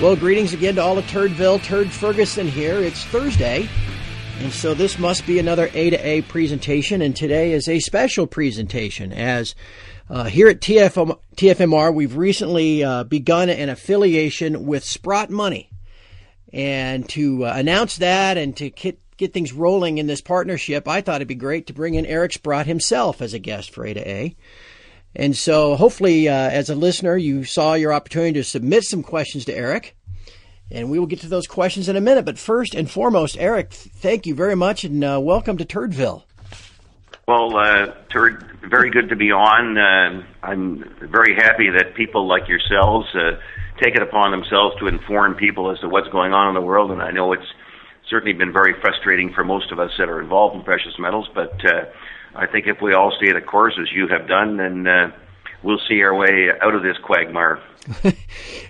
Well, greetings again to all of Turdville. Turd Ferguson here. It's Thursday, and so this must be another A to A presentation, and today is a special presentation as here at TFMR, we've recently begun an affiliation with Sprott Money. And to announce that and to get things rolling in this partnership, I thought it'd be great to bring in Eric Sprott himself as a guest for A to A. And so hopefully, as a listener, you saw your opportunity to submit some questions to Eric, and we will get to those questions in a minute. But first and foremost, Eric, thank you very much, and welcome to Turdville. Well, Turd, very good to be on. I'm very happy that people like yourselves take it upon themselves to inform people as to what's going on in the world, and I know it's certainly been very frustrating for most of us that are involved in precious metals, but I think if we all stay the course, as you have done, then we'll see our way out of this quagmire.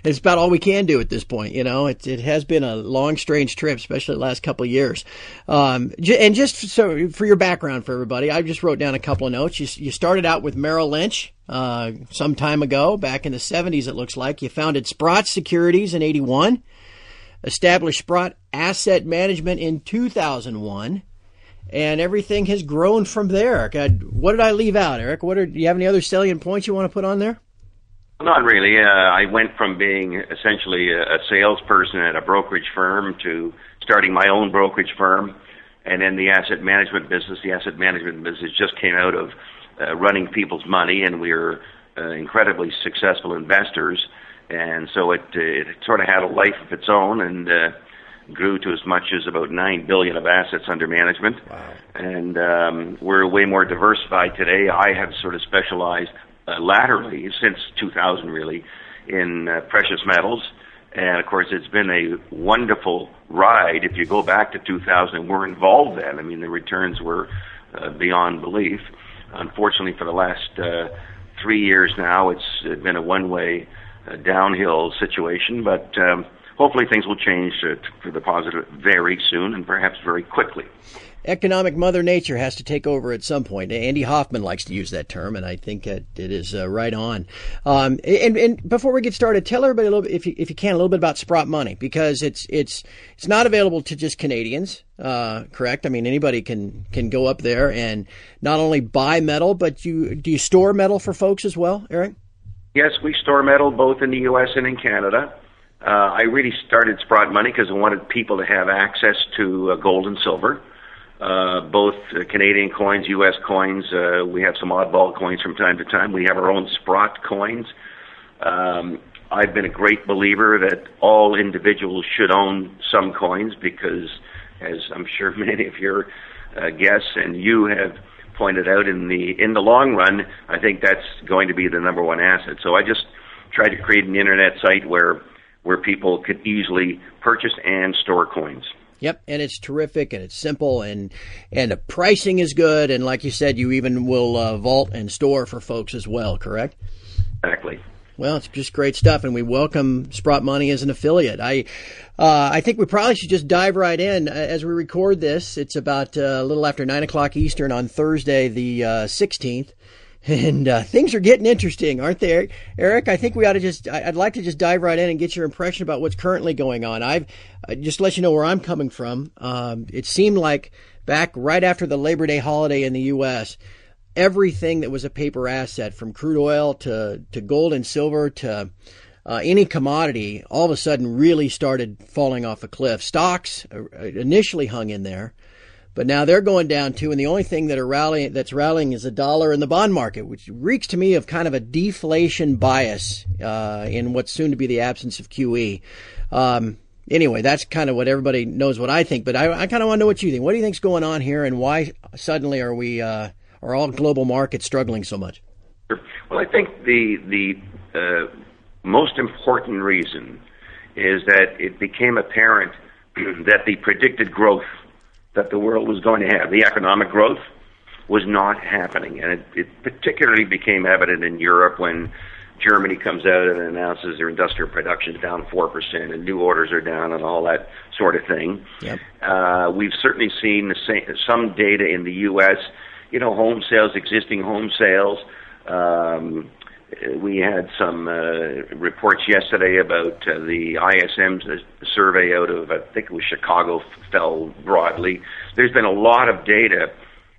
It's about all we can do at this point. You know, it has been a long, strange trip, especially the last couple of years. And just so for your background for everybody, I just wrote down a couple of notes. You started out with Merrill Lynch some time ago, back in the 70s, it looks like. You founded Sprott Securities in 81, established Sprott Asset Management in 2001. And everything has grown from there. God, what did I leave out, Eric? Do you have any other salient points you want to put on there? Not really. I went from being essentially a salesperson at a brokerage firm to starting my own brokerage firm, and then the asset management business. The asset management business just came out of running people's money, and we were incredibly successful investors, and so it sort of had a life of its own, and grew to as much as about $9 billion of assets under management. Wow. And we're way more diversified today. I have sort of specialized laterally since 2000 really in precious metals, and of course it's been a wonderful ride. If you go back to 2000, we're involved then. I mean, the returns were beyond belief. Unfortunately, for the last 3 years now, it's been a one-way downhill situation, but hopefully things will change for the positive very soon, and perhaps very quickly. Economic Mother Nature has to take over at some point. Andy Hoffman likes to use that term, and I think it is right on. And before we get started, tell everybody a little bit, if you can, a little bit about Sprott Money, because it's not available to just Canadians, correct? I mean, anybody can go up there and not only buy metal, but do you store metal for folks as well, Eric? Yes, we store metal both in the U.S. and in Canada. I really started Sprott Money because I wanted people to have access to gold and silver, both Canadian coins, U.S. coins. We have some oddball coins from time to time. We have our own Sprott coins. I've been a great believer that all individuals should own some coins because, as I'm sure many of your guests and you have pointed out, in the long run, I think that's going to be the number one asset. So I just tried to create an internet site where people could easily purchase and store coins. Yep, and it's terrific, and it's simple, and the pricing is good, and like you said, you even will vault and store for folks as well, correct? Exactly. Well, it's just great stuff, and we welcome Sprott Money as an affiliate. I think we probably should just dive right in. As we record this, it's about a little after 9 o'clock Eastern on Thursday the 16th. And things are getting interesting, aren't they, Eric? I think we ought to I'd like to just dive right in and get your impression about what's currently going on. I've just let you know where I'm coming from. It seemed like back right after the Labor Day holiday in the U.S., everything that was a paper asset, from crude oil to gold and silver to any commodity, all of a sudden really started falling off a cliff. Stocks initially hung in there, but now they're going down too, and the only thing that's rallying is the dollar and the bond market, which reeks to me of kind of a deflation bias in what's soon to be the absence of QE. Anyway, that's kind of what everybody knows what I think, but I kind of want to know what you think. What do you think's going on here, and why suddenly are all global markets struggling so much? Well, I think the most important reason is that it became apparent that the predicted growth that the world was going to have, the economic growth, was not happening. And it particularly became evident in Europe when Germany comes out and announces their industrial production is down 4% and new orders are down and all that sort of thing. Yep. We've certainly seen some data in the U.S., home sales, existing home sales, We had some reports yesterday about the ISM's survey out of, I think it was Chicago, fell broadly. There's been a lot of data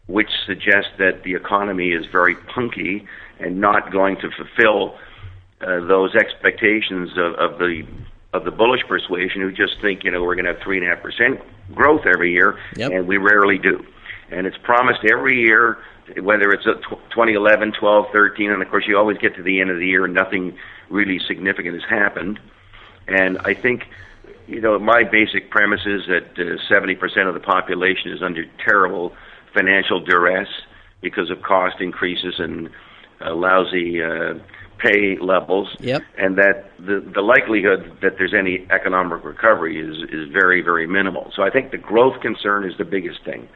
which suggests that the economy is very punky and not going to fulfill those expectations of the bullish persuasion, who just think, you know, we're going to have 3.5% growth every year, and we rarely do. And it's promised every year, whether it's 2011, 12, 13, and of course you always get to the end of the year and nothing really significant has happened. And I think, you know, my basic premise is that 70% of the population is under terrible financial duress because of cost increases and lousy pay levels, and that the likelihood that there's any economic recovery is very, very minimal. So I think the growth concern is the biggest thing.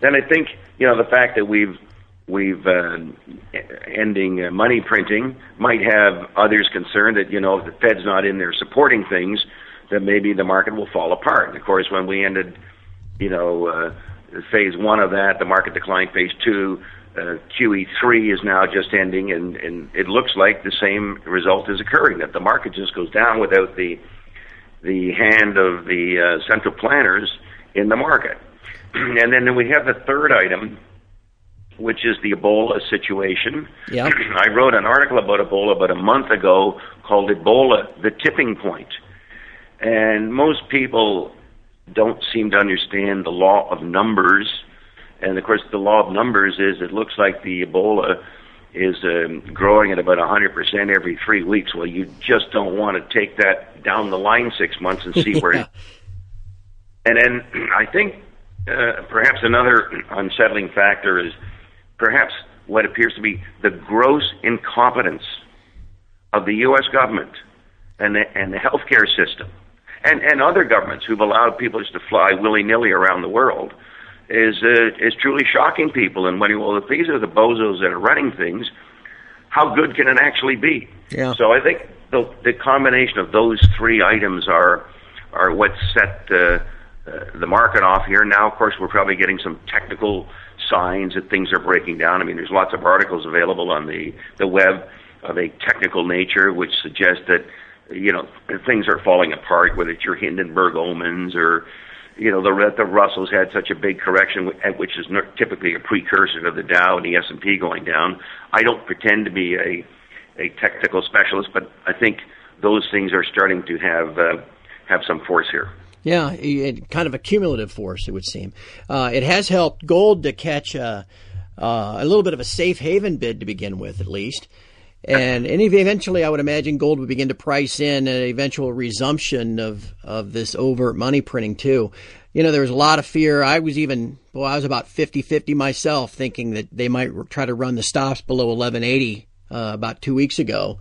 Then I think, you know, the fact that we've ending money printing might have others concerned that, you know, if the Fed's not in there supporting things, that maybe the market will fall apart. And of course, when we ended, you know, phase one of that, the market declined. Phase two, QE3 is now just ending, and it looks like the same result is occurring, that the market just goes down without the hand of the central planners in the market. And then we have the third item, which is the Ebola situation. Yep. I wrote an article about Ebola about a month ago called Ebola, the Tipping Point. And most people don't seem to understand the law of numbers. And, of course, the law of numbers is it looks like the Ebola is growing at about 100% every 3 weeks. Well, you just don't want to take that down the line 6 months and see where it... And then I think perhaps another unsettling factor is perhaps what appears to be the gross incompetence of the U.S. government and the healthcare system and other governments who've allowed people just to fly willy-nilly around the world is truly shocking people. And when, well, if these are the bozos that are running things, how good can it actually be? Yeah. So I think the combination of those three items are what set the market off here. Now, of course, we're probably getting some technical signs that things are breaking down. I mean, there's lots of articles available on the web of a technical nature which suggest that, you know, things are falling apart, whether it's your Hindenburg omens or, you know, the Russell's had such a big correction, which is typically a precursor to the Dow and the S&P going down. I don't pretend to be a technical specialist, but I think those things are starting to have some force here. Yeah, kind of a cumulative force, it would seem. It has helped gold to catch a little bit of a safe haven bid to begin with, at least. And eventually, I would imagine gold would begin to price in an eventual resumption of this overt money printing, too. You know, there was a lot of fear. I was about 50-50 myself, thinking that they might try to run the stops below 1180 about 2 weeks ago.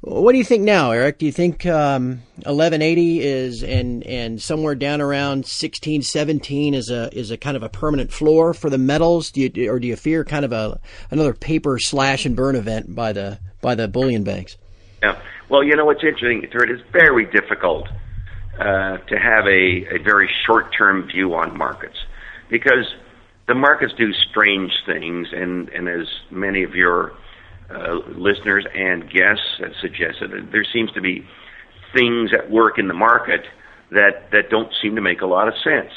What do you think now, Eric? Do you think 1180 is and somewhere down around 1617 is a kind of a permanent floor for the metals? Do you fear kind of another paper slash and burn event by the bullion banks? Yeah. Well, you know what's interesting, Turd, it's very difficult to have a very short-term view on markets because the markets do strange things, and as many of your listeners and guests have suggested, there seems to be things at work in the market that don't seem to make a lot of sense.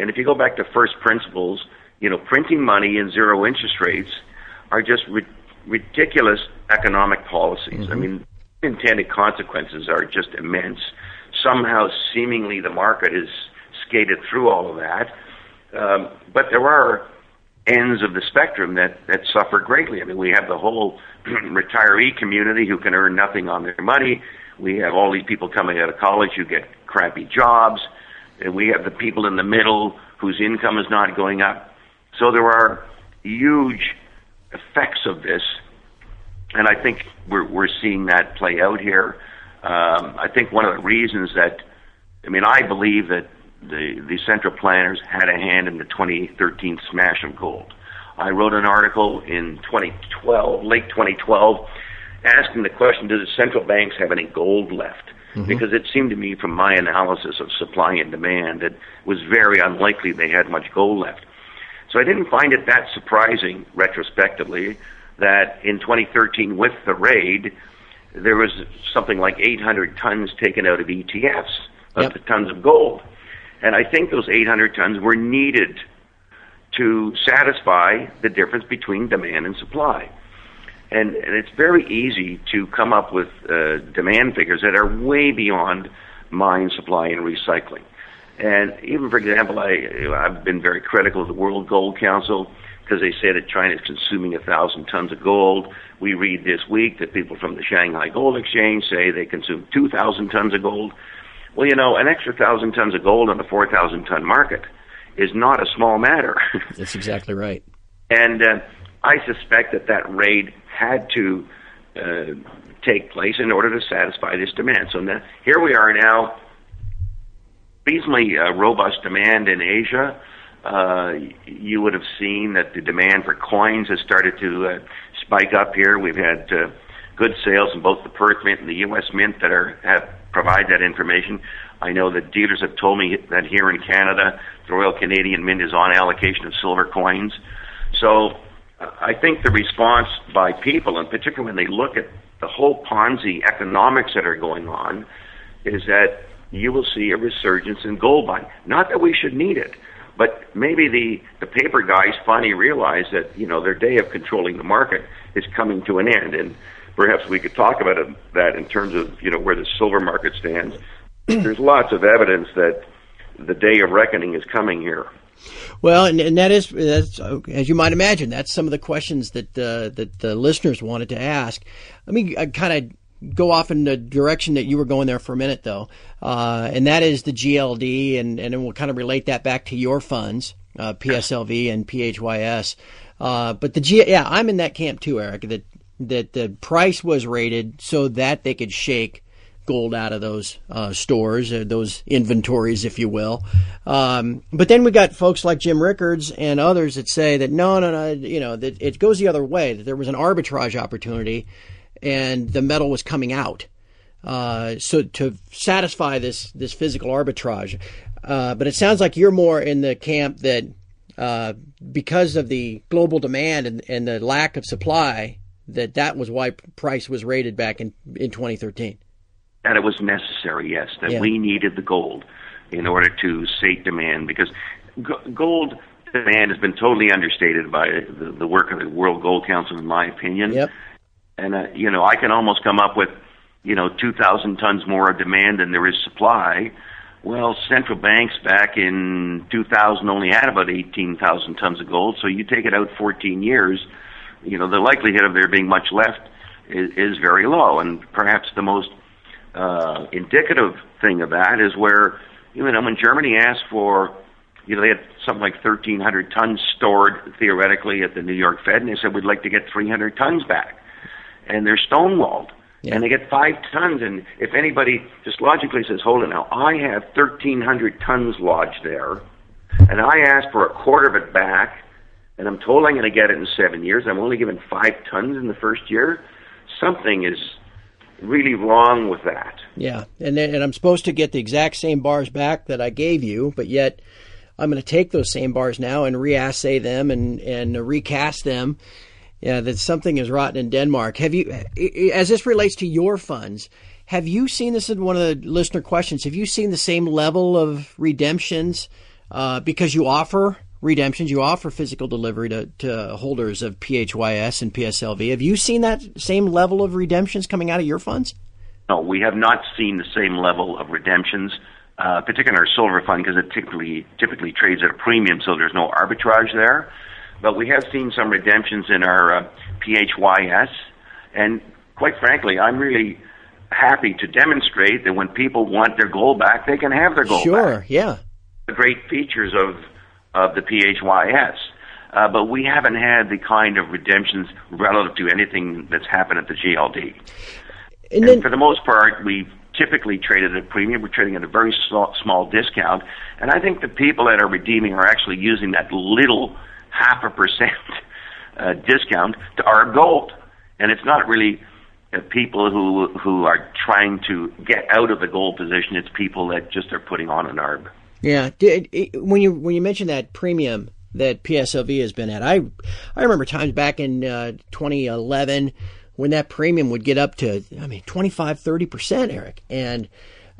And if you go back to first principles, you know, printing money and zero interest rates are just ridiculous economic policies. Mm-hmm. I mean, unintended consequences are just immense. Somehow, seemingly, the market is skated through all of that. But there are ends of the spectrum that suffer greatly. I mean, we have the whole retiree community who can earn nothing on their money. We have all these people coming out of college who get crappy jobs. And we have the people in the middle whose income is not going up. So there are huge effects of this, and I think we're seeing that play out here. I think one of the reasons I believe that the central planners had a hand in the 2013 smash of gold. I wrote an article in late 2012, asking the question, do the central banks have any gold left? Mm-hmm. Because it seemed to me from my analysis of supply and demand that it was very unlikely they had much gold left. So I didn't find it that surprising retrospectively that in 2013 with the raid, there was something like 800 tons taken out of ETFs, of the tons of gold. And I think those 800 tons were needed to satisfy the difference between demand and supply. And it's very easy to come up with demand figures that are way beyond mine supply and recycling. And even, for example, I've been very critical of the World Gold Council because they say that China is consuming 1,000 tons of gold. We read this week that people from the Shanghai Gold Exchange say they consume 2,000 tons of gold. Well, you know, an extra 1,000 tons of gold on a 4,000-ton market is not a small matter. That's exactly right. And I suspect that raid had to take place in order to satisfy this demand. So now, here we are now, reasonably robust demand in Asia. You would have seen that the demand for coins has started to spike up here. We've had good sales in both the Perth Mint and the U.S. Mint that provide that information. I know that dealers have told me that here in Canada, the Royal Canadian Mint is on allocation of silver coins. So I think the response by people, and particularly when they look at the whole Ponzi economics that are going on, is that you will see a resurgence in gold buying. Not that we should need it, but maybe the paper guys finally realize that, you know, their day of controlling the market is coming to an end. And perhaps we could talk about that in terms of, you know, where the silver market stands. There's lots of evidence that the day of reckoning is coming here. Well, and that's, as you might imagine, that's some of the questions that the listeners wanted to ask. Let me kind of go off in the direction that you were going there for a minute, though, and that is the GLD, and then we'll kind of relate that back to your funds, PSLV and PHYS. But I'm in that camp too, Eric, that the price was rated so that they could shake gold out of those stores, those inventories, if you will. But then we got folks like Jim Rickards and others that say that no, you know, that it goes the other way, that there was an arbitrage opportunity and the metal was coming out. So to satisfy this physical arbitrage. But it sounds like you're more in the camp that because of the global demand and the lack of supply, that was why price was rated back in 2013. That it was necessary, yes, that we needed the gold in order to sate demand, because gold demand has been totally understated by the work of the World Gold Council, in my opinion. Yep. And, you know, I can almost come up with, you know, 2,000 tons more of demand than there is supply. Well, central banks back in 2000 only had about 18,000 tons of gold, so you take it out 14 years, you know, the likelihood of there being much left is very low, and perhaps the most indicative thing of that is where, you know, when Germany asked for, you know, they had something like 1,300 tons stored theoretically at the New York Fed, and they said, we'd like to get 300 tons back. And they're stonewalled. Yeah. And they get 5 tons. And if anybody just logically says, hold it now, I have 1,300 tons lodged there, and I asked for a quarter of it back, and I'm told I'm going to get it in 7 years. I'm only given 5 tons in the first year. Something is really wrong with that. Yeah, and I'm supposed to get the exact same bars back that I gave you, but yet I'm going to take those same bars now and reassay them and recast them. Yeah, that something is rotten in Denmark. Have you, as this relates to your funds, have you seen this in one of the listener questions? Have you seen the same level of redemptions because you offer redemptions, you offer physical delivery to holders of PHYS and PSLV. Have you seen that same level of redemptions coming out of your funds? No, we have not seen the same level of redemptions, particularly in our silver fund, because it typically trades at a premium, so there's no arbitrage there. But we have seen some redemptions in our PHYS, and quite frankly, I'm really happy to demonstrate that when people want their gold back, they can have their gold back. Sure, yeah. The great features of the PHYS, but we haven't had the kind of redemptions relative to anything that's happened at the GLD. And for the most part, we've typically traded at a premium. We're trading at a very small discount, and I think the people that are redeeming are actually using that little 0.5% discount to our gold, and it's not really people who are trying to get out of the gold position. It's people that just are putting on an arb. Yeah, when you mentioned that premium, that PSLV has been at. I remember times back in 2011 when that premium would get up to, 25, 30%, Eric. And,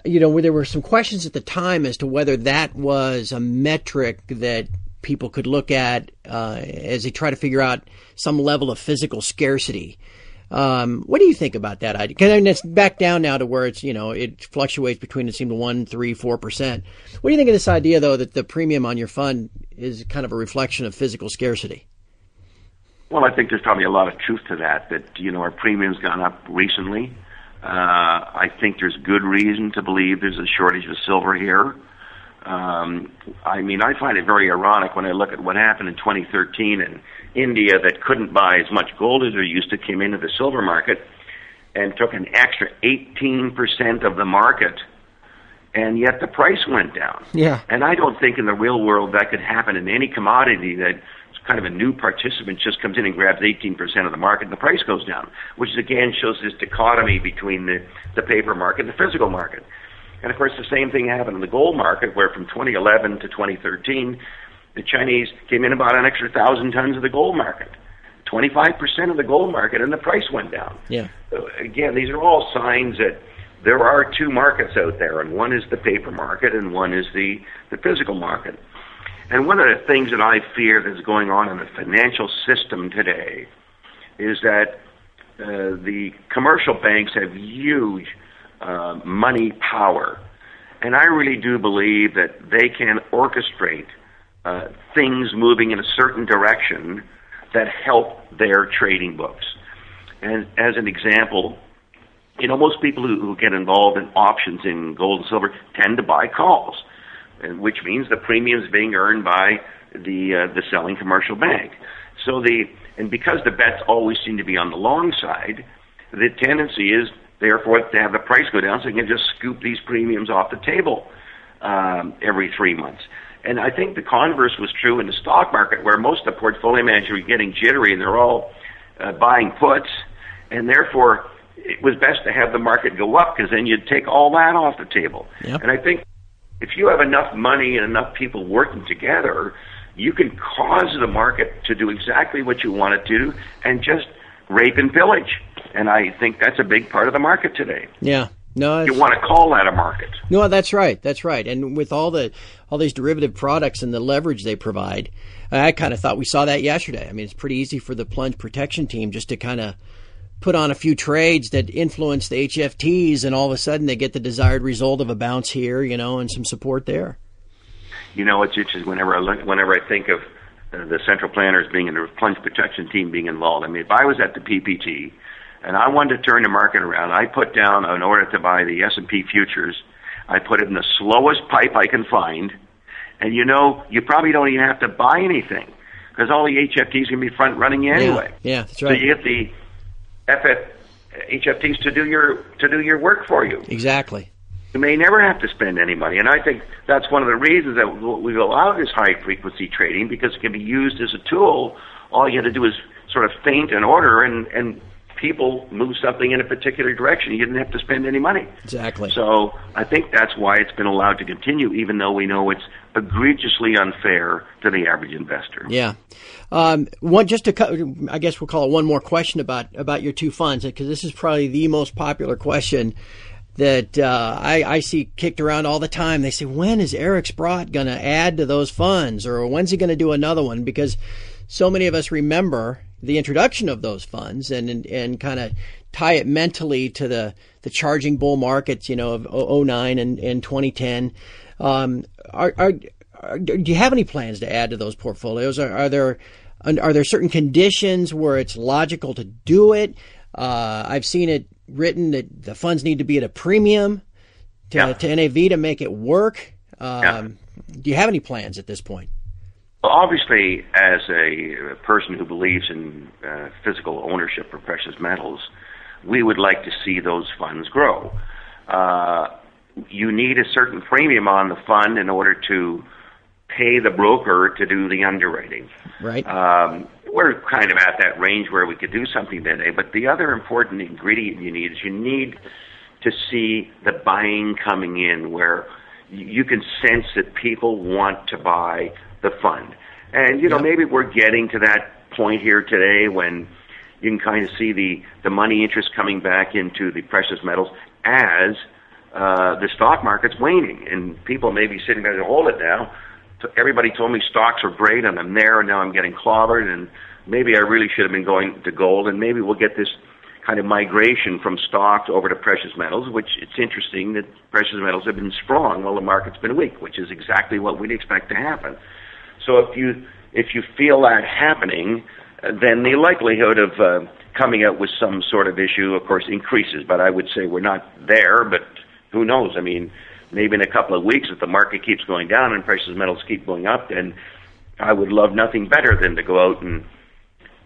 where there were some questions at the time as to whether that was a metric that people could look at as they try to figure out some level of physical scarcity. What do you think about that idea? Because it's back down now to where it's, it fluctuates between, it seemed, 1%, 3%, 4%. What do you think of this idea, though, that the premium on your fund is kind of a reflection of physical scarcity? Well, I think there's probably a lot of truth to that, our premium's gone up recently. I think there's good reason to believe there's a shortage of silver here. I find it very ironic when I look at what happened in 2013 in India that couldn't buy as much gold as they used to, came into the silver market and took an extra 18% of the market, and yet the price went down. Yeah. And I don't think in the real world that could happen in any commodity, that kind of a new participant just comes in and grabs 18% of the market and the price goes down, which again shows this dichotomy between the paper market and the physical market. And, of course, the same thing happened in the gold market, where from 2011 to 2013, the Chinese came in and bought an extra 1,000 tons of the gold market, 25% of the gold market, and the price went down. Yeah. So again, these are all signs that there are two markets out there, and one is the paper market and one is the physical market. And one of the things that I fear that's going on in the financial system today is that the commercial banks have huge money power. And I really do believe that they can orchestrate things moving in a certain direction that help their trading books. And as an example, most people who get involved in options in gold and silver tend to buy calls, which means the premiums being earned by the selling commercial bank. And because the bets always seem to be on the long side, the tendency is, therefore, to have the price go down so you can just scoop these premiums off the table every 3 months. And I think the converse was true in the stock market, where most of the portfolio managers were getting jittery and they're all buying puts, and therefore it was best to have the market go up, because then you'd take all that off the table. Yep. And I think if you have enough money and enough people working together, you can cause the market to do exactly what you want it to do and just rape and pillage. And I think that's a big part of the market today. Yeah. No, you want to call that a market. No, that's right. That's right. And with all these derivative products and the leverage they provide, I kind of thought we saw that yesterday. It's pretty easy for the plunge protection team just to kind of put on a few trades that influence the HFTs, and all of a sudden they get the desired result of a bounce here, and some support there. It's just whenever I think of the central planners being in the plunge protection team being involved. If I was at the PPT and I wanted to turn the market around, I put down an order to buy the S&P futures. I put it in the slowest pipe I can find. And you probably don't even have to buy anything, because all the HFTs can be front running you anyway. Yeah, that's right. So you get the HFTs to do your work for you. Exactly. You may never have to spend any money, and I think that's one of the reasons that we allow this high-frequency trading, because it can be used as a tool. All you have to do is sort of feint an order, and people move something in a particular direction. You didn't have to spend any money. Exactly. So I think that's why it's been allowed to continue, even though we know it's egregiously unfair to the average investor. Yeah. I guess we'll call it one more question about your two funds, because this is probably the most popular question that I see kicked around all the time. They say, when is Eric Sprott going to add to those funds, or when's he going to do another one? Because so many of us remember the introduction of those funds and kind of tie it mentally to the charging bull markets, of 2009 and 2010. Do you have any plans to add to those portfolios? Are there certain conditions where it's logical to do it? I've seen it written that the funds need to be at a premium to NAV to make it work. Do you have any plans at this point? Well, obviously, as a person who believes in physical ownership of precious metals, we would like to see those funds grow. You need a certain premium on the fund in order to pay the broker to do the underwriting. Right. We're kind of at that range where we could do something today, but the other important ingredient you need is you need to see the buying coming in, where you can sense that people want to buy the fund. And, you know, maybe we're getting to that point here today when you can kind of see the money interest coming back into the precious metals as the stock market's waning. And people may be sitting there and hold it now. Everybody told me stocks are great, and I'm there, and now I'm getting clobbered, and maybe I really should have been going to gold, and maybe we'll get this kind of migration from stocks over to precious metals, which it's interesting that precious metals have been strong while the market's been weak, which is exactly what we'd expect to happen. So if you feel that happening, then the likelihood of coming out with some sort of issue, of course, increases. But I would say we're not there, but who knows? I mean, maybe in a couple of weeks, if the market keeps going down and precious metals keep going up, then I would love nothing better than to go out and,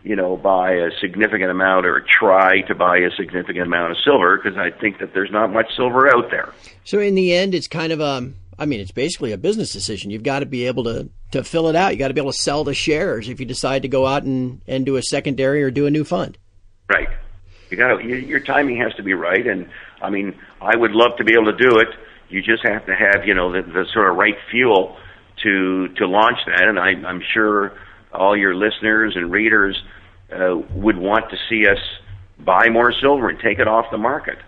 you know, buy a significant amount or try to buy a significant amount of silver, because I think that there's not much silver out there. So in the end, it's kind of it's basically a business decision. You've got to be able to fill it out. You've got to be able to sell the shares if you decide to go out and do a secondary or do a new fund. Right. Your timing has to be right. And, I mean, I would love to be able to do it. You just have to have, you know, the sort of right fuel to launch that. And I'm sure all your listeners and readers would want to see us buy more silver and take it off the market.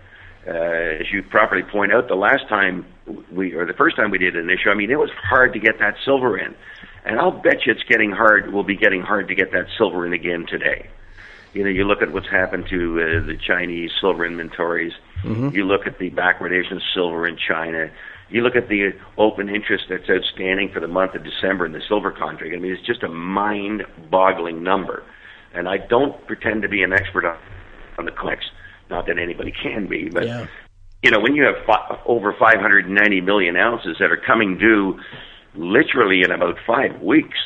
As you properly point out, the first time we did an issue, I mean, it was hard to get that silver in. And I'll bet you will be getting hard to get that silver in again today. You know, you look at what's happened to the Chinese silver inventories. Mm-hmm. You look at the backwardation of silver in China. You look at the open interest that's outstanding for the month of December in the silver contract. I mean, it's just a mind-boggling number. And I don't pretend to be an expert on the COMEX. Not that anybody can be, but, you know, when you have over 590 million ounces that are coming due literally in about 5 weeks,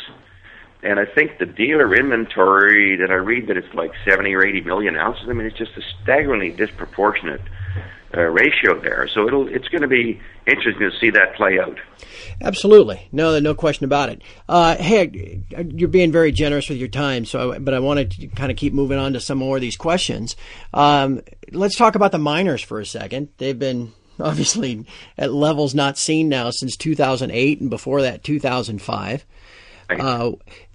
and I think the dealer inventory that I read that it's like 70 or 80 million ounces. I mean, it's just a staggeringly disproportionate ratio there. So it's going to be interesting to see that play out. Absolutely. No question about it. Hey, you're being very generous with your time, but I wanted to kind of keep moving on to some more of these questions. Let's talk about the miners for a second. They've been obviously at levels not seen now since 2008 and before that 2005.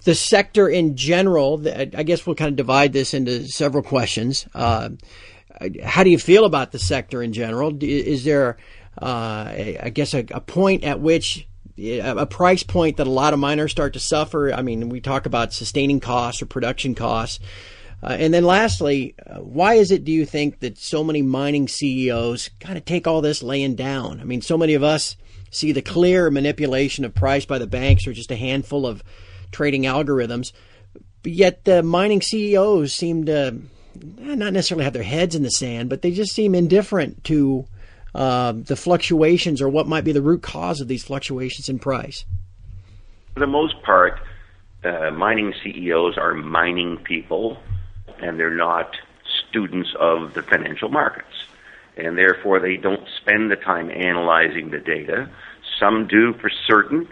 The sector in general, I guess we'll kind of divide this into several questions. How do you feel about the sector in general? Is there, a point at which a price point that a lot of miners start to suffer? I mean, we talk about sustaining costs or production costs. And then lastly, why is it, do you think, that so many mining CEOs kind of take all this laying down? I mean, so many of us see the clear manipulation of price by the banks or just a handful of trading algorithms, but yet the mining CEOs seem to not necessarily have their heads in the sand, but they just seem indifferent to the fluctuations or what might be the root cause of these fluctuations in price. For the most part, mining CEOs are mining people, and they're not students of the financial markets. And therefore they don't spend the time analyzing the data. Some do for certain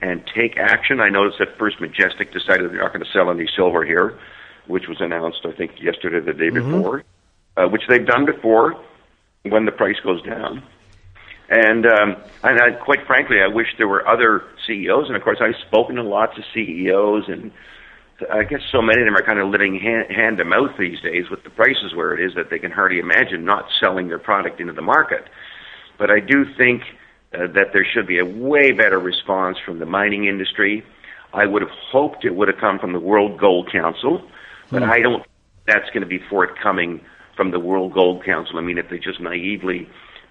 and take action. I noticed that First Majestic decided they're not going to sell any silver here, which was announced, I think, yesterday or the day before, which they've done before when the price goes down. And quite frankly, I wish there were other CEOs. And, of course, I've spoken to lots of CEOs, and I guess so many of them are kind of living hand-to-mouth these days with the prices where it is that they can hardly imagine not selling their product into the market. But I do think that there should be a way better response from the mining industry. I would have hoped it would have come from the World Gold Council, but I don't think that's going to be forthcoming from the World Gold Council. I mean, if they just naively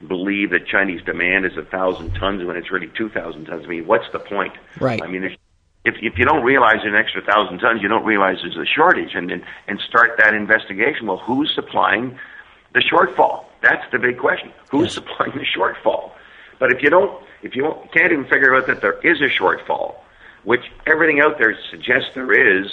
believe that Chinese demand is 1,000 tons when it's really 2,000 tons, I mean, what's the point? Right. I mean, If you don't realize an extra 1,000 tons, you don't realize there's a shortage, and start that investigation. Well, who's supplying the shortfall? That's the big question. Who's supplying the shortfall? But if you can't even figure out that there is a shortfall, which everything out there suggests there is,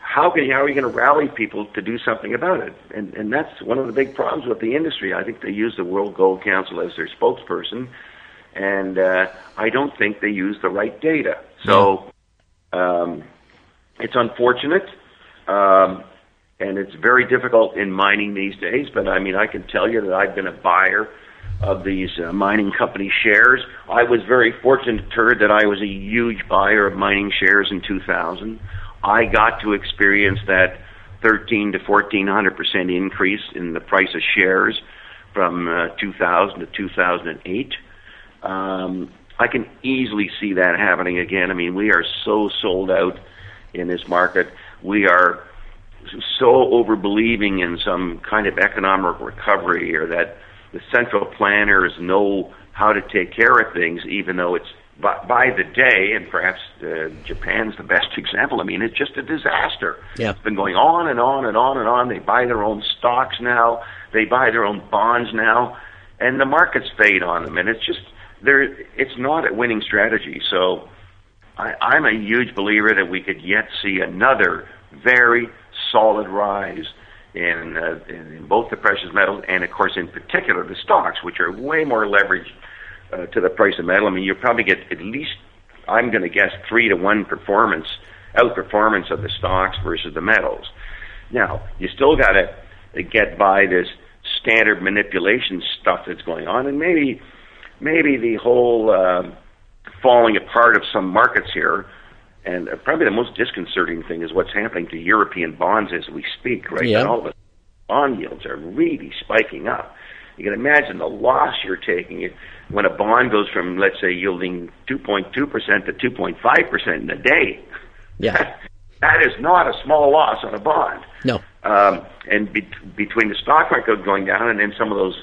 how are you going to rally people to do something about it? And that's one of the big problems with the industry. I think they use the World Gold Council as their spokesperson, and I don't think they use the right data. So it's unfortunate, and it's very difficult in mining these days, but I mean, I can tell you that I've been a buyer of these mining company shares. I was very fortunate, Turd, that I was a huge buyer of mining shares in 2000. I got to experience that 13 to 1,400% increase in the price of shares from 2000 to 2008. I can easily see that happening again. I mean, we are so sold out in this market. We are so over-believing in some kind of economic recovery, or that the central planners know how to take care of things, even though it's by the day, and perhaps Japan's the best example. I mean, it's just a disaster. Yeah. It's been going on and on and on and on. They buy their own stocks now. They buy their own bonds now. And the markets fade on them. And it's just, it's not a winning strategy. So I'm a huge believer that we could yet see another very solid rise in both the precious metals and, of course, in particular, the stocks, which are way more leveraged to the price of metal. I mean, you probably get at least, I'm going to guess, 3-to-1 outperformance of the stocks versus the metals. Now, you still got to get by this standard manipulation stuff that's going on, and maybe the whole falling apart of some markets here, and probably the most disconcerting thing is what's happening to European bonds as we speak, right? Yeah. And all of it, bond yields are really spiking up. You can imagine the loss you're taking when a bond goes from, let's say, yielding 2.2% to 2.5% in a day. Yeah, that is not a small loss on a bond. No. And between the stock market going down, and then some of those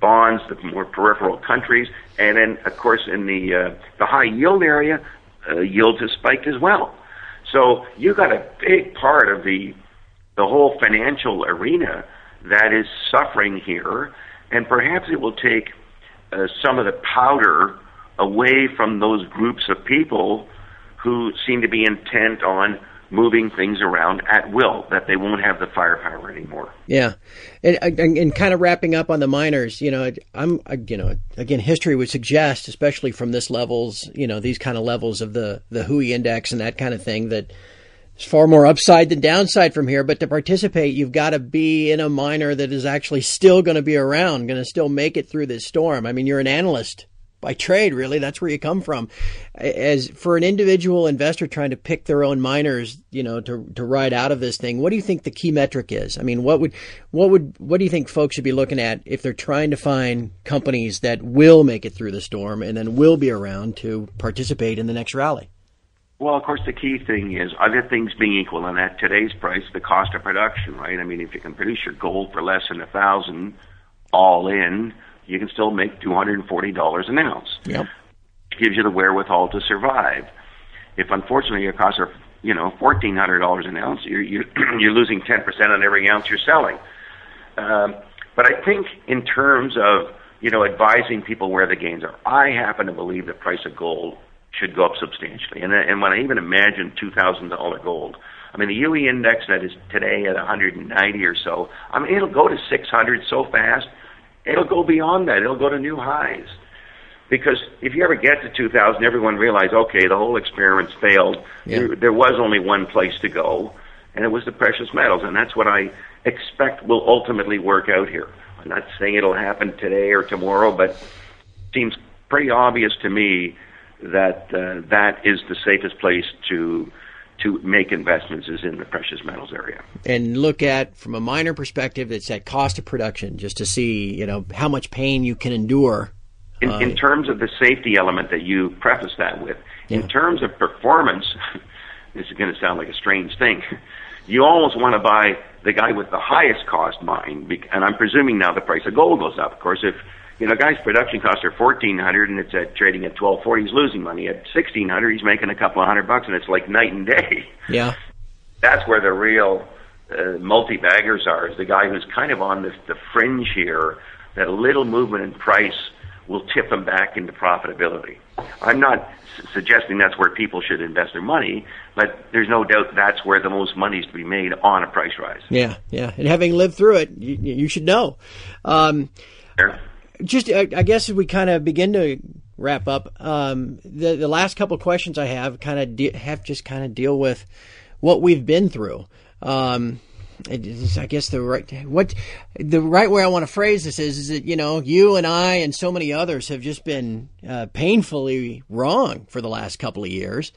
bonds, the more peripheral countries, and then, of course, in the high yield area, yields have spiked as well. So you've got a big part of the whole financial arena that is suffering here, and perhaps it will take some of the powder away from those groups of people who seem to be intent on moving things around at will, that they won't have the firepower anymore. Yeah, and kind of wrapping up on the miners, you know, again, history would suggest, especially from this levels, you know, these kind of levels of the HUI index and that kind of thing, that it's far more upside than downside from here. But to participate, you've got to be in a miner that is actually still going to be around, going to still make it through this storm. I mean, you're an analyst by trade, really. That's where you come from. As for an individual investor trying to pick their own miners, you know, to ride out of this thing, what do you think the key metric is? I mean, what do you think folks should be looking at if they're trying to find companies that will make it through the storm and then will be around to participate in the next rally? Well, of course, the key thing is, other things being equal, and at today's price, the cost of production, right? I mean, if you can produce your gold for less than $1,000 all in, you can still make $240 an ounce. Yep. It gives you the wherewithal to survive. If, unfortunately, your costs are, you know, $1,400 an ounce, you're losing 10% on every ounce you're selling. But I think in terms of, you know, advising people where the gains are, I happen to believe the price of gold should go up substantially. And when I even imagine $2,000 gold, I mean, the UE index that is today at 190 or so, I mean, it'll go to 600 so fast. It'll go beyond that. It'll go to new highs. Because if you ever get to 2,000, everyone realized, okay, the whole experiment's failed. Yeah. There was only one place to go, and it was the precious metals. And that's what I expect will ultimately work out here. I'm not saying it'll happen today or tomorrow, but it seems pretty obvious to me that that is the safest place to make investments, is in the precious metals area. And look at, from a miner perspective, it's that cost of production, just to see, you know, how much pain you can endure. In terms of the safety element that you preface that with, yeah. In terms of performance, this is going to sound like a strange thing, you almost want to buy the guy with the highest cost mine, and I'm presuming now the price of gold goes up. Of course, if you know, guy's production costs are $1,400, and it's trading at $1,240. He's losing money. At $1,600, he's making a couple of $100, and it's like night and day. Yeah, that's where the real multi-baggers are. Is the guy who's kind of on the fringe here, that a little movement in price will tip him back into profitability. I'm not suggesting that's where people should invest their money, but there's no doubt that's where the most money is to be made on a price rise. Yeah, yeah, and having lived through it, you should know. Sure. Just, I guess, as we kind of begin to wrap up, the last couple of questions I have kind of have just kind of deal with what we've been through. I guess the right way I want to phrase this is that, you know, you and I and so many others have just been painfully wrong for the last couple of years.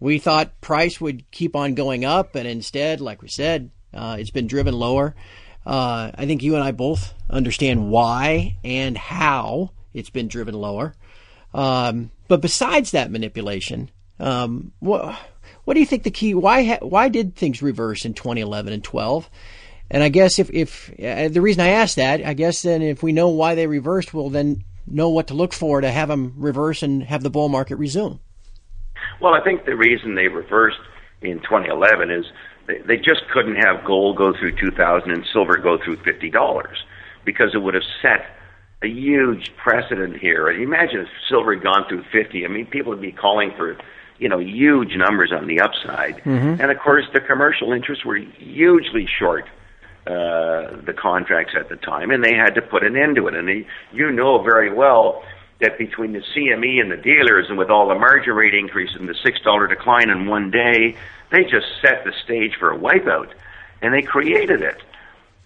We thought price would keep on going up, and instead, like we said, it's been driven lower. I think you and I both understand why and how it's been driven lower. But besides that manipulation, what do you think the key? Why did things reverse in 2011 and 12? And I guess if the reason I asked that, I guess then if we know why they reversed, we'll then know what to look for to have them reverse and have the bull market resume. Well, I think the reason they reversed in 2011 is they just couldn't have gold go through 2,000 and silver go through $50 because it would have set a huge precedent here. Imagine if silver had gone through 50. I mean, people would be calling for, you know, huge numbers on the upside. Mm-hmm. And, of course, the commercial interests were hugely short the contracts at the time, and they had to put an end to it. And they, you know very well that between the CME and the dealers and with all the margin rate increase and the $6 decline in one day, they just set the stage for a wipeout, and they created it.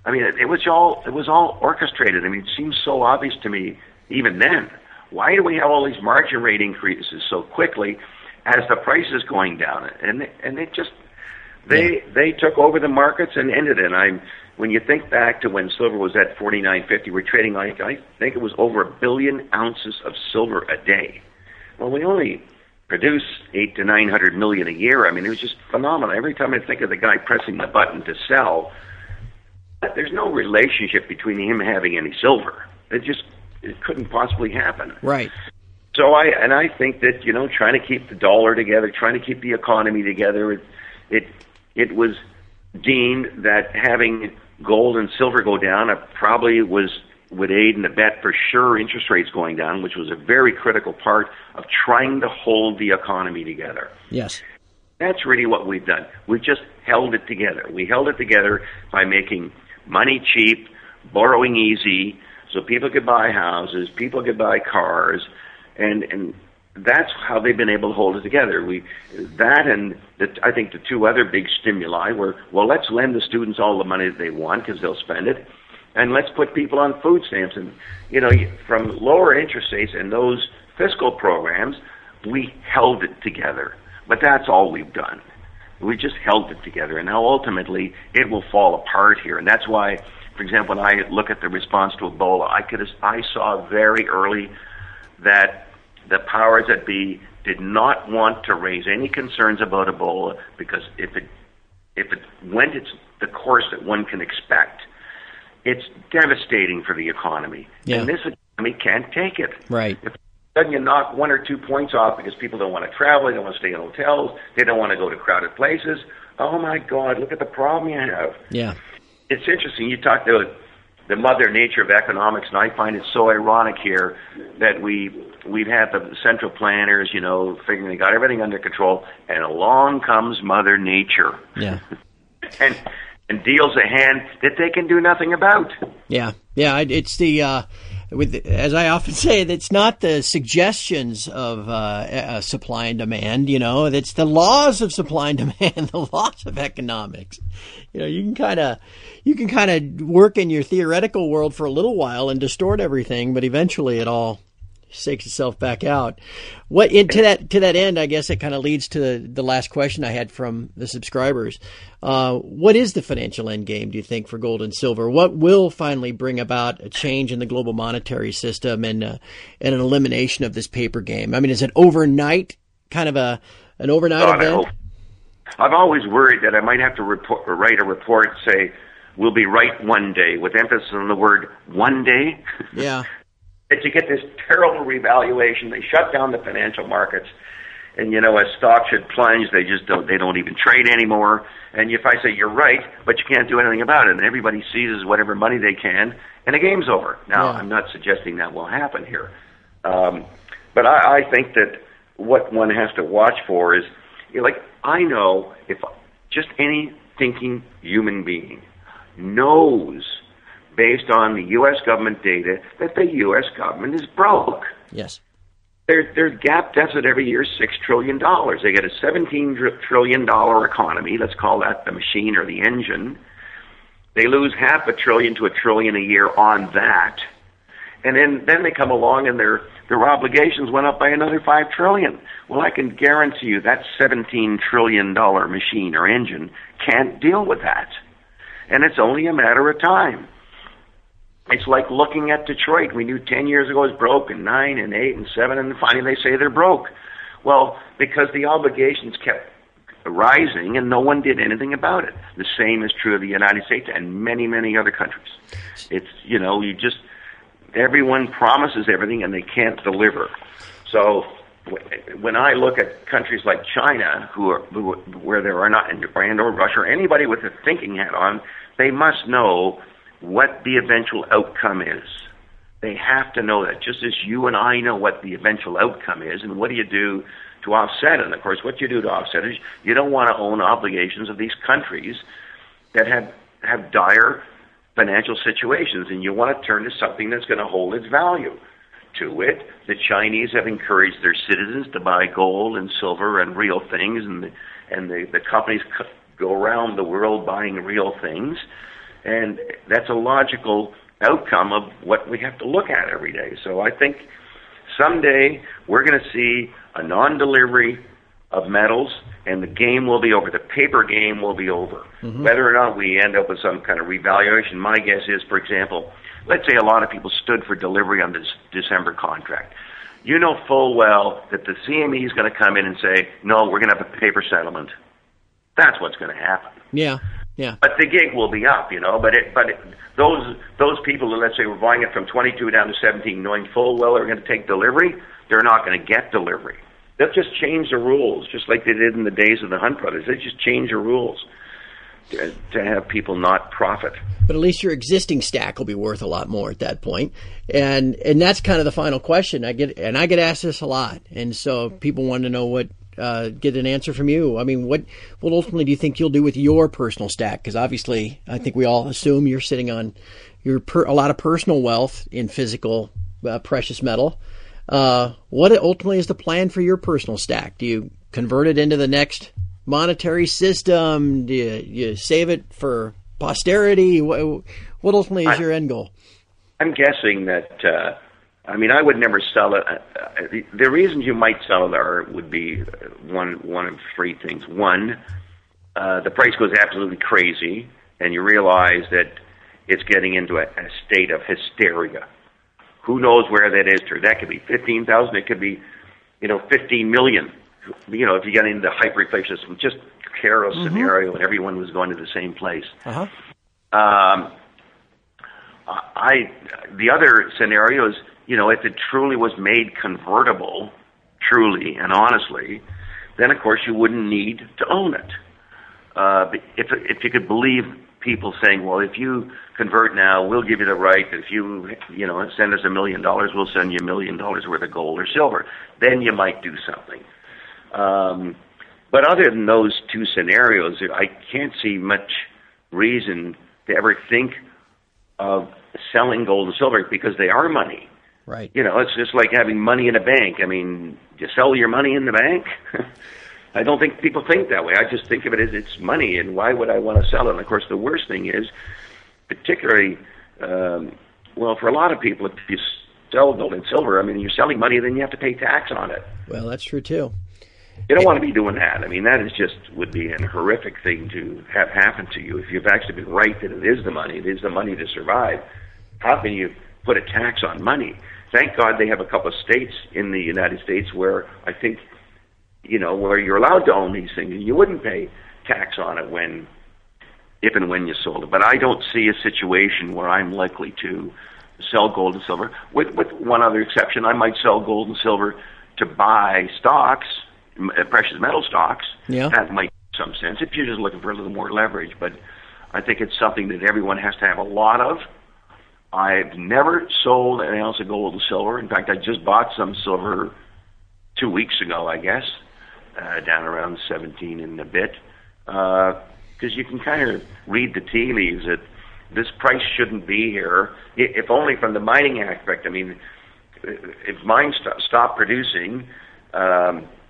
I mean, it was all orchestrated. I mean, it seems so obvious to me even then. Why do we have all these margin rate increases so quickly as the price is going down? And they took over the markets and ended it. And when you think back to when silver was at $49.50, we're trading like, I think it was over 1 billion ounces of silver a day. Well, we only produce 800 to 900 million a year. I mean, it was just phenomenal. Every time I think of the guy pressing the button to sell, there's no relationship between him having any silver. It couldn't possibly happen. Right. So I think that, you know, trying to keep the dollar together, trying to keep the economy together, it was deemed that having gold and silver go down, it probably would aid and abet for sure interest rates going down, which was a very critical part of trying to hold the economy together. Yes. That's really what we've done. We've just held it together. We held it together by making money cheap, borrowing easy, so people could buy houses, people could buy cars, and that's how they've been able to hold it together. I think the two other big stimuli were, well, let's lend the students all the money that they want because they'll spend it, and let's put people on food stamps. And, you know, from lower interest rates and those fiscal programs, we held it together. But that's all we've done. We just held it together, and now ultimately it will fall apart here. And that's why, for example, when I look at the response to Ebola, I saw very early that the powers that be did not want to raise any concerns about Ebola because if it went its the course that one can expect, it's devastating for the economy. Yeah. And this economy can't take it. Right. Sudden you knock 1 or 2 points off because people don't want to travel, they don't want to stay in hotels, they don't want to go to crowded places. Oh my God, look at the problem you have. Yeah. It's interesting, you talked about the mother nature of economics, and I find it so ironic here that we've had the central planners, you know, figuring they got everything under control, and along comes Mother Nature. Yeah. and deals a hand that they can do nothing about. Yeah. Yeah, it's the as I often say, that's not the suggestions of supply and demand, you know, that's the laws of supply and demand, the laws of economics. You know, you can kind of work in your theoretical world for a little while and distort everything, but eventually it all shakes itself back out. To that end, I guess it kind of leads to the last question I had from the subscribers. What is the financial end game, do you think, for gold and silver? What will finally bring about a change in the global monetary system and an elimination of this paper game? I mean, is it overnight, kind of an overnight event? I've always worried that I might have to write a report, say, we'll be right one day, with emphasis on the word one day. Yeah. That you get this terrible revaluation. They shut down the financial markets, and you know, as stocks should plunge, they just don't. They don't even trade anymore. And if I say you're right, but you can't do anything about it, and everybody seizes whatever money they can, and the game's over. Now, yeah. I'm not suggesting that will happen here, but I think that what one has to watch for is, you know, like I know if just any thinking human being knows, based on the U.S. government data, that the U.S. government is broke. Yes. Their gap deficit every year is $6 trillion. They get a $17 trillion economy, let's call that the machine or the engine, They lose $500 billion to $1 trillion a year on that. And then they come along and their obligations went up by another $5 trillion. Well, I can guarantee you that $17 trillion machine or engine can't deal with that. And it's only a matter of time. It's like looking at Detroit. We knew 10 years ago it was broke, and 9, and 8, and 7, and finally they say they're broke. Well, because the obligations kept rising and no one did anything about it. The same is true of the United States and many, many other countries. It's, you know, you just... Everyone promises everything, and they can't deliver. So when I look at countries like China, where there are not, and or Russia, or anybody with a thinking hat on, they must know what the eventual outcome is. They have to know that, just as you and I know what the eventual outcome is, and what do you do to offset it? And, of course, what you do to offset it is you don't want to own obligations of these countries that have dire financial situations, and you want to turn to something that's going to hold its value. To it, the Chinese have encouraged their citizens to buy gold and silver and real things, and the companies go around the world buying real things, and that's a logical outcome of what we have to look at every day. So I think someday we're going to see a non-delivery of metals, and the game will be over. The paper game will be over. Mm-hmm. Whether or not we end up with some kind of revaluation, my guess is, for example, let's say a lot of people stood for delivery on this December contract. You know full well that the CME is going to come in and say, no, we're going to have a paper settlement. That's what's going to happen. Yeah, yeah. But the gig will be up, you know. But those people who, let's say, were buying it from 22 down to 17, knowing full well they're going to take delivery, they're not going to get delivery. They'll just change the rules, just like they did in the days of the Hunt brothers. They just change the rules to have people not profit. But at least your existing stack will be worth a lot more at that point. And that's kind of the final question. I get asked this a lot, and so people want to know get an answer from you. I mean, what ultimately do you think you'll do with your personal stack? Because obviously, I think we all assume you're sitting on a lot of personal wealth in physical precious metal. What ultimately is the plan for your personal stack? Do you convert it into the next monetary system? Do you save it for posterity? What ultimately is your end goal? I'm guessing that, I would never sell it. The reasons you might sell it would be one of three things. One, the price goes absolutely crazy, and you realize that it's getting into a state of hysteria. Who knows where that is? That could be 15,000. It could be, 15 million. If you got into the hyperinflation system, just Carol scenario, and everyone was going to the same place. Uh-huh. The other scenario is, if it truly was made convertible, truly and honestly, then of course you wouldn't need to own it. If you could believe people saying, well, if you convert now, we'll give you the right. If you, send us $1 million, we'll send you $1 million worth of gold or silver. Then you might do something. But other than those two scenarios, I can't see much reason to ever think of selling gold and silver because they are money. Right. It's just like having money in a bank. I mean, you sell your money in the bank? I don't think people think that way. I just think of it as it's money, and why would I want to sell it? And, of course, the worst thing is, particularly, for a lot of people, if you sell gold and silver, you're selling money, then you have to pay tax on it. Well, that's true, too. You don't want to be doing that. That is would be a horrific thing to have happen to you. If you've actually been right that it is the money to survive, how can you put a tax on money? Thank God they have a couple of states in the United States where I think, where you're allowed to own these things, and you wouldn't pay tax on it if and when you sold it. But I don't see a situation where I'm likely to sell gold and silver. With one other exception, I might sell gold and silver to buy stocks, precious metal stocks. Yeah. That might make some sense if you're just looking for a little more leverage. But I think it's something that everyone has to have a lot of. I've never sold an ounce of gold and silver. In fact, I just bought some silver 2 weeks ago, I guess. Down around 17 and a bit, because you can kind of read the tea leaves that this price shouldn't be here, if only from the mining aspect. If mines stop producing and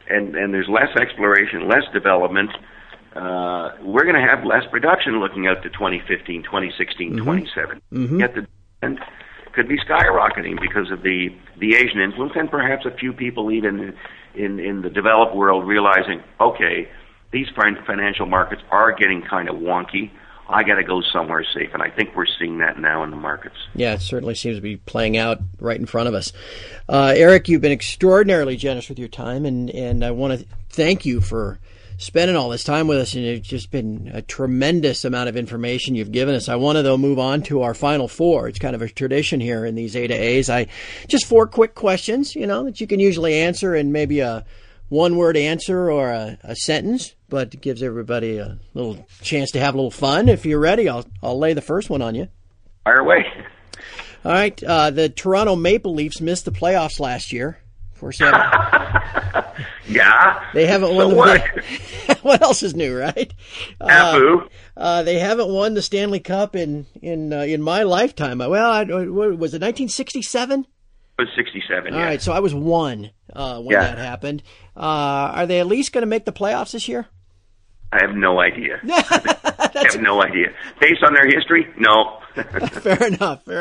there's less exploration, less development, we're going to have less production looking out to 2015, 2016, 2017. Mm-hmm. Yet the demand could be skyrocketing because of the Asian influence, and perhaps a few people even in the developed world realizing, okay, these financial markets are getting kind of wonky. I got to go somewhere safe, and I think we're seeing that now in the markets. Yeah, it certainly seems to be playing out right in front of us. Eric, you've been extraordinarily generous with your time, and I want to thank you for spending all this time with us, and it's just been a tremendous amount of information you've given us. I want to, though, move on to our final four. It's kind of a tradition here in these A to A's. Just four quick questions, that you can usually answer in maybe a one-word answer or a sentence, but it gives everybody a little chance to have a little fun. If you're ready, I'll lay the first one on you. Fire away. All right. The Toronto Maple Leafs missed the playoffs last year. 4-7. Yeah. They haven't won what else is new, right? Abu. They haven't won the Stanley Cup in my lifetime. Well, was it 1967? It was 67, yeah. All right, so I was one that happened. Are they at least going to make the playoffs this year? I have no idea. No idea. Based on their history, no. Fair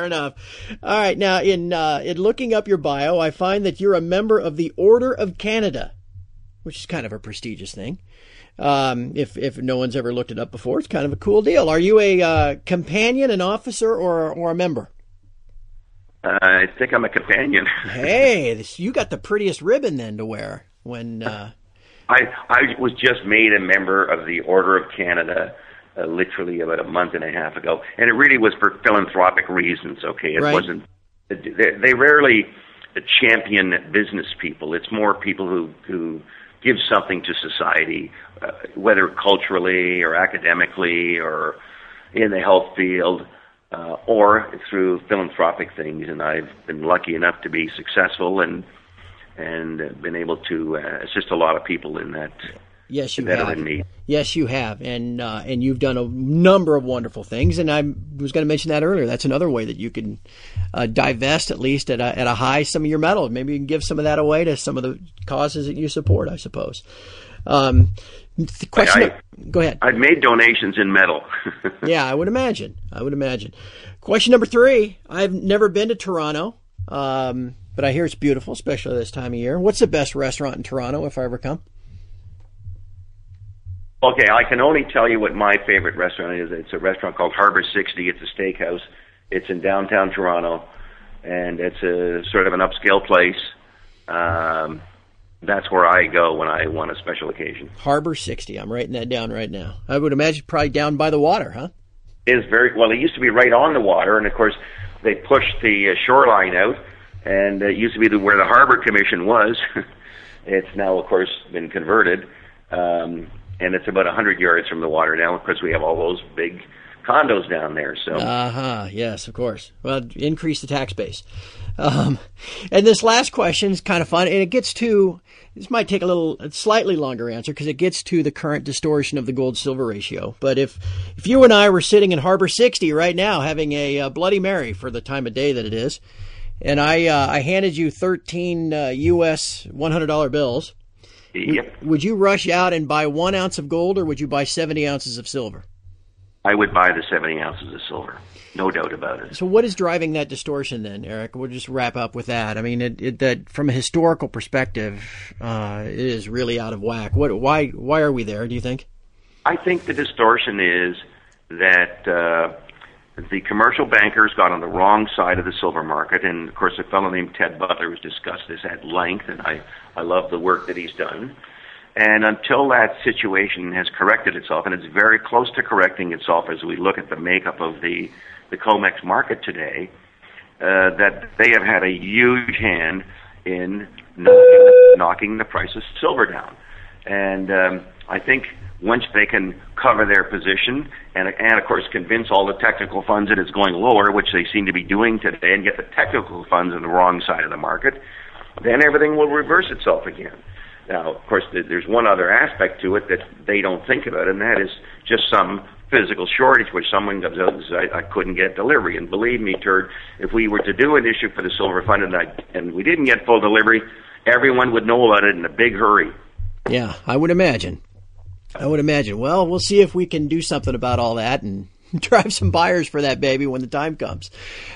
enough. All right, now in looking up your bio, I find that you're a member of the Order of Canada, which is kind of a prestigious thing. If no one's ever looked it up before, it's kind of a cool deal. Are you a companion, an officer, or a member? I think I'm a companion. Hey, you got the prettiest ribbon then to wear when... I was just made a member of the Order of Canada literally about a month and a half ago, and it really was for philanthropic reasons, okay? It wasn't... They rarely champion business people. It's more people who give something to society, whether culturally or academically or in the health field, or through philanthropic things, and I've been lucky enough to be successful and been able to assist a lot of people in that. Yes, you have. Yes, you have, and you've done a number of wonderful things. And I was going to mention that earlier. That's another way that you can divest, at least at a high, some of your metal. Maybe you can give some of that away to some of the causes that you support, I suppose. Go ahead. I've made donations in metal. Yeah, I would imagine. Question number three. I've never been to Toronto, but I hear it's beautiful, especially this time of year. What's the best restaurant in Toronto if I ever come? Okay, I can only tell you what my favorite restaurant is. It's a restaurant called Harbor 60. It's a steakhouse. It's in downtown Toronto, and it's a sort of an upscale place. That's where I go when I want a special occasion. Harbor 60. I'm writing that down right now. I would imagine probably down by the water, huh? It is very well. It used to be right on the water, and of course, they pushed the shoreline out, and it used to be where the Harbor Commission was. It's now, of course, been converted, and it's about 100 yards from the water now. Of course, we have all those big condos down there. So. Yes, of course. Well, increase the tax base. And this last question is kind of fun, and it gets to, this might take a slightly longer answer because it gets to the current distortion of the gold-silver ratio. But if you and I were sitting in Harbor 60 right now having a Bloody Mary for the time of day that it is, and I handed you 13 U.S. $100 bills, yep. Would you rush out and buy 1 ounce of gold, or would you buy 70 ounces of silver? I would buy the 70 ounces of silver. No doubt about it. So what is driving that distortion then, Eric? We'll just wrap up with that. I mean, that from a historical perspective, it is really out of whack. Why are we there, do you think? I think the distortion is that the commercial bankers got on the wrong side of the silver market. And, of course, a fellow named Ted Butler has discussed this at length, and I love the work that he's done. And until that situation has corrected itself, and it's very close to correcting itself as we look at the makeup of the COMEX market today, that they have had a huge hand in knocking the price of silver down. And I think once they can cover their position and, of course, convince all the technical funds that it's going lower, which they seem to be doing today, and get the technical funds on the wrong side of the market, then everything will reverse itself again. Now, of course, there's one other aspect to it that they don't think about, and that is just some physical shortage where someone comes out and says, I couldn't get delivery. And believe me, Turd, if we were to do an issue for the Silver Fund and we didn't get full delivery, everyone would know about it in a big hurry. Yeah, I would imagine. I would imagine. Well, we'll see if we can do something about all that and drive some buyers for that baby when the time comes.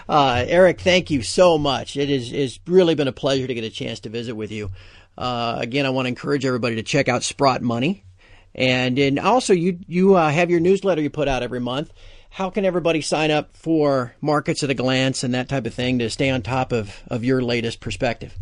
Eric, thank you so much. It's really been a pleasure to get a chance to visit with you. Again, I want to encourage everybody to check out Sprott Money. And also, you have your newsletter you put out every month. How can everybody sign up for Markets at a Glance and that type of thing to stay on top of your latest perspective?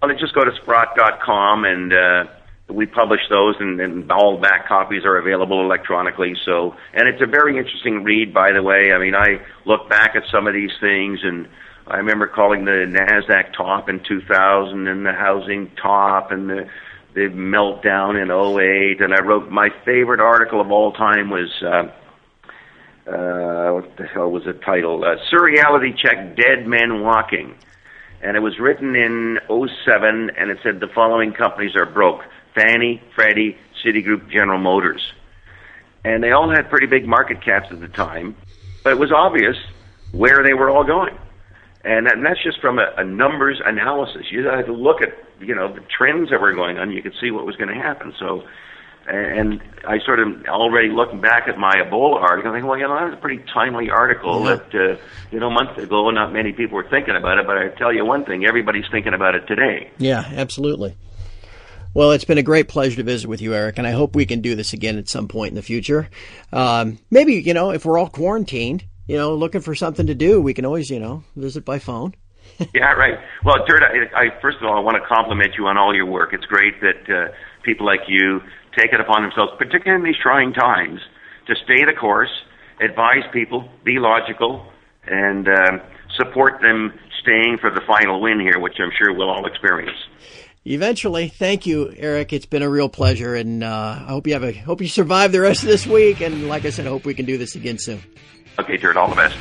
Well, they just go to Sprott.com, and we publish those, and all back copies are available electronically. So, and it's a very interesting read, by the way. I mean, I look back at some of these things, and I remember calling the NASDAQ top in 2000 and the housing top and the meltdown in 2008. And I wrote my favorite article of all time was, what the hell was the title? Surreality Check, Dead Men Walking. And it was written in 2007, and it said the following companies are broke: Fannie, Freddie, Citigroup, General Motors. And they all had pretty big market caps at the time, but it was obvious where they were all going. And that's just from a numbers analysis. You had to look at, you know, the trends that were going on. You could see what was going to happen. So, and I sort of already looking back at my Ebola article, thinking, well, you know, that was a pretty timely article that, you know, months ago, not many people were thinking about it. But I tell you one thing, everybody's thinking about it today. Yeah, absolutely. Well, it's been a great pleasure to visit with you, Eric, and I hope we can do this again at some point in the future. Maybe, you know, if we're all quarantined, you know, looking for something to do, we can always, you know, visit by phone. Yeah, right. Well, Turd, I first of all, I want to compliment you on all your work. It's great that people like you take it upon themselves, particularly in these trying times, to stay the course, advise people, be logical, and support them staying for the final win here, which I'm sure we'll all experience eventually. Thank you, Eric. It's been a real pleasure, and I hope you survive the rest of this week. And like I said, I hope we can do this again soon. Okay, Turd, all the best.